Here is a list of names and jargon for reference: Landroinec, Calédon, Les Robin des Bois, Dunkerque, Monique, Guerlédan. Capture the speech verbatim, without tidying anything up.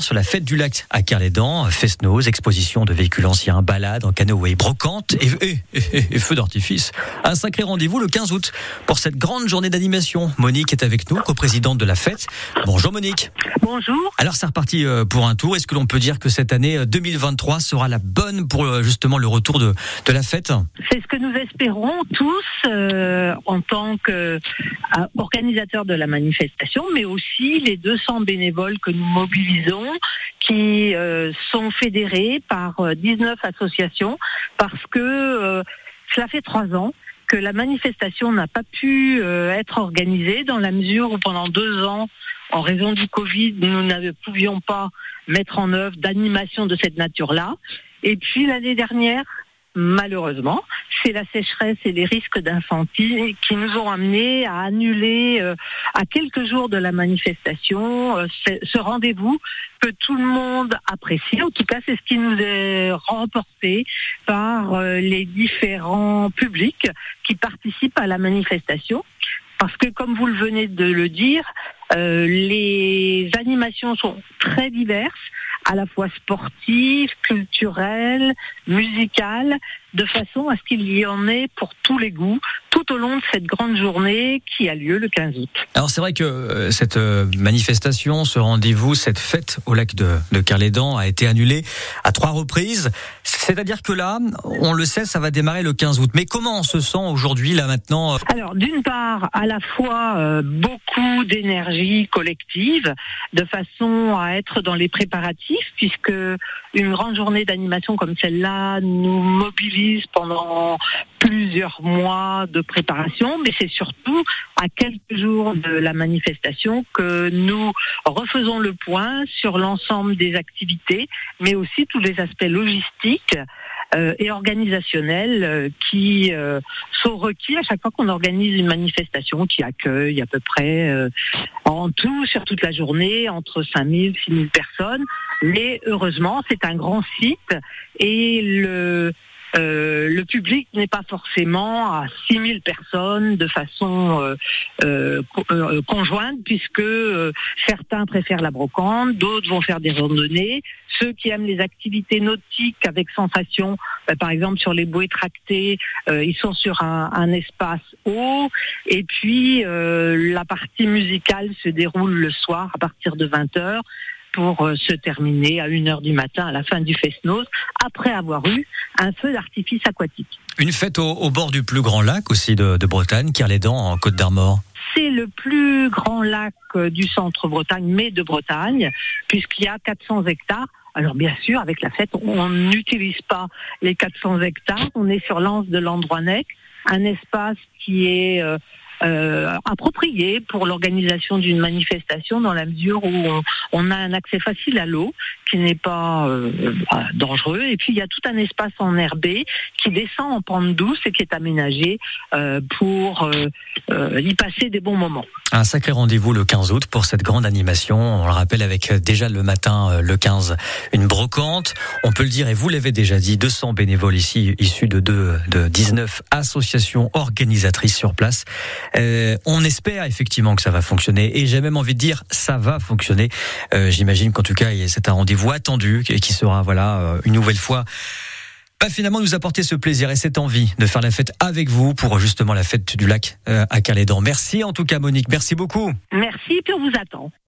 Sur la fête du lac à Calédon, festnose, exposition de véhicules anciens, balade en canoë, brocante et, et, et, et feu d'artifice. Un sacré rendez-vous le quinze août pour cette grande journée d'animation. Monique est avec nous, coprésidente de la fête. Bonjour Monique. Bonjour. Alors c'est reparti pour un tour. Est-ce que l'on peut dire que cette année deux mille vingt-trois sera la bonne pour justement le retour de, de la fête ? C'est ce que nous espérons tous euh, en tant qu'organisateurs de la manifestation, mais aussi les deux cents bénévoles que nous mobilisons, qui euh, sont fédérés par dix-neuf associations, parce que euh, cela fait trois ans que la manifestation n'a pas pu euh, être organisée, dans la mesure où pendant deux ans, en raison du Covid, nous ne pouvions pas mettre en œuvre d'animation de cette nature-là. Et puis l'année dernière, malheureusement, c'est la sécheresse et les risques d'incendie qui nous ont amenés à annuler euh, à quelques jours de la manifestation euh, ce rendez-vous que tout le monde apprécie. En tout cas, c'est ce qui nous est remporté par euh, les différents publics qui participent à la manifestation. Parce que, comme vous le venez de le dire, euh, les animations sont très diverses, à la fois sportives, culturelles, musicales, de façon à ce qu'il y en ait pour tous les goûts, tout au long de cette grande journée qui a lieu le quinze août. Alors c'est vrai que euh, cette euh, manifestation, ce rendez-vous, cette fête au lac de, de Calédon a été annulée à trois reprises. C'est-à-dire que là, on le sait, ça va démarrer le quinze août. Mais comment on se sent aujourd'hui, là, maintenant ? Alors, d'une part, à la fois euh, beaucoup d'énergie collective, de façon à être dans les préparatifs, puisque une grande journée d'animation comme celle-là nous mobilise pendant plusieurs mois de préparation, mais c'est surtout à quelques jours de la manifestation que nous refaisons le point sur l'ensemble des activités, mais aussi tous les aspects logistiques euh, et organisationnels euh, qui euh, sont requis à chaque fois qu'on organise une manifestation qui accueille à peu près euh, en tout, sur toute la journée, entre cinq mille et six mille personnes. Mais heureusement, c'est un grand site et le... Euh, le public n'est pas forcément à six mille personnes de façon euh, euh, euh, conjointe, puisque euh, certains préfèrent la brocante, d'autres vont faire des randonnées. Ceux qui aiment les activités nautiques avec sensation, bah, par exemple sur les bouées tractées, euh, ils sont sur un, un espace haut. Et puis euh, la partie musicale se déroule le soir à partir de vingt heures. Pour se terminer à une heure du matin à la fin du festnose, après avoir eu un feu d'artifice aquatique. Une fête au, au bord du plus grand lac aussi de, de Bretagne, Guerlédan, en Côte-d'Armor. C'est le plus grand lac du centre-Bretagne, mais de Bretagne, puisqu'il y a quatre cents hectares. Alors bien sûr, avec la fête, on n'utilise pas les quatre cents hectares. On est sur l'anse de Landroinec, un espace qui est... Euh, Euh, approprié pour l'organisation d'une manifestation, dans la mesure où on, on a un accès facile à l'eau qui n'est pas euh, dangereux, et puis il y a tout un espace enherbé qui descend en pente douce et qui est aménagé euh, pour euh, euh, y passer des bons moments. Un sacré rendez-vous le quinze août pour cette grande animation, on le rappelle, avec déjà le matin euh, le quinze une brocante, on peut le dire, et vous l'avez déjà dit, deux cents bénévoles ici issus de, deux, de dix-neuf associations organisatrices sur place. Euh, on espère effectivement que ça va fonctionner, et j'ai même envie de dire ça va fonctionner. Euh, j'imagine qu'en tout cas c'est un rendez-vous attendu et qui sera, voilà, une nouvelle fois, bah, finalement nous apporter ce plaisir et cette envie de faire la fête avec vous pour justement la fête du lac euh, à Calédon. Merci en tout cas Monique, merci beaucoup. Merci, puis on vous attend.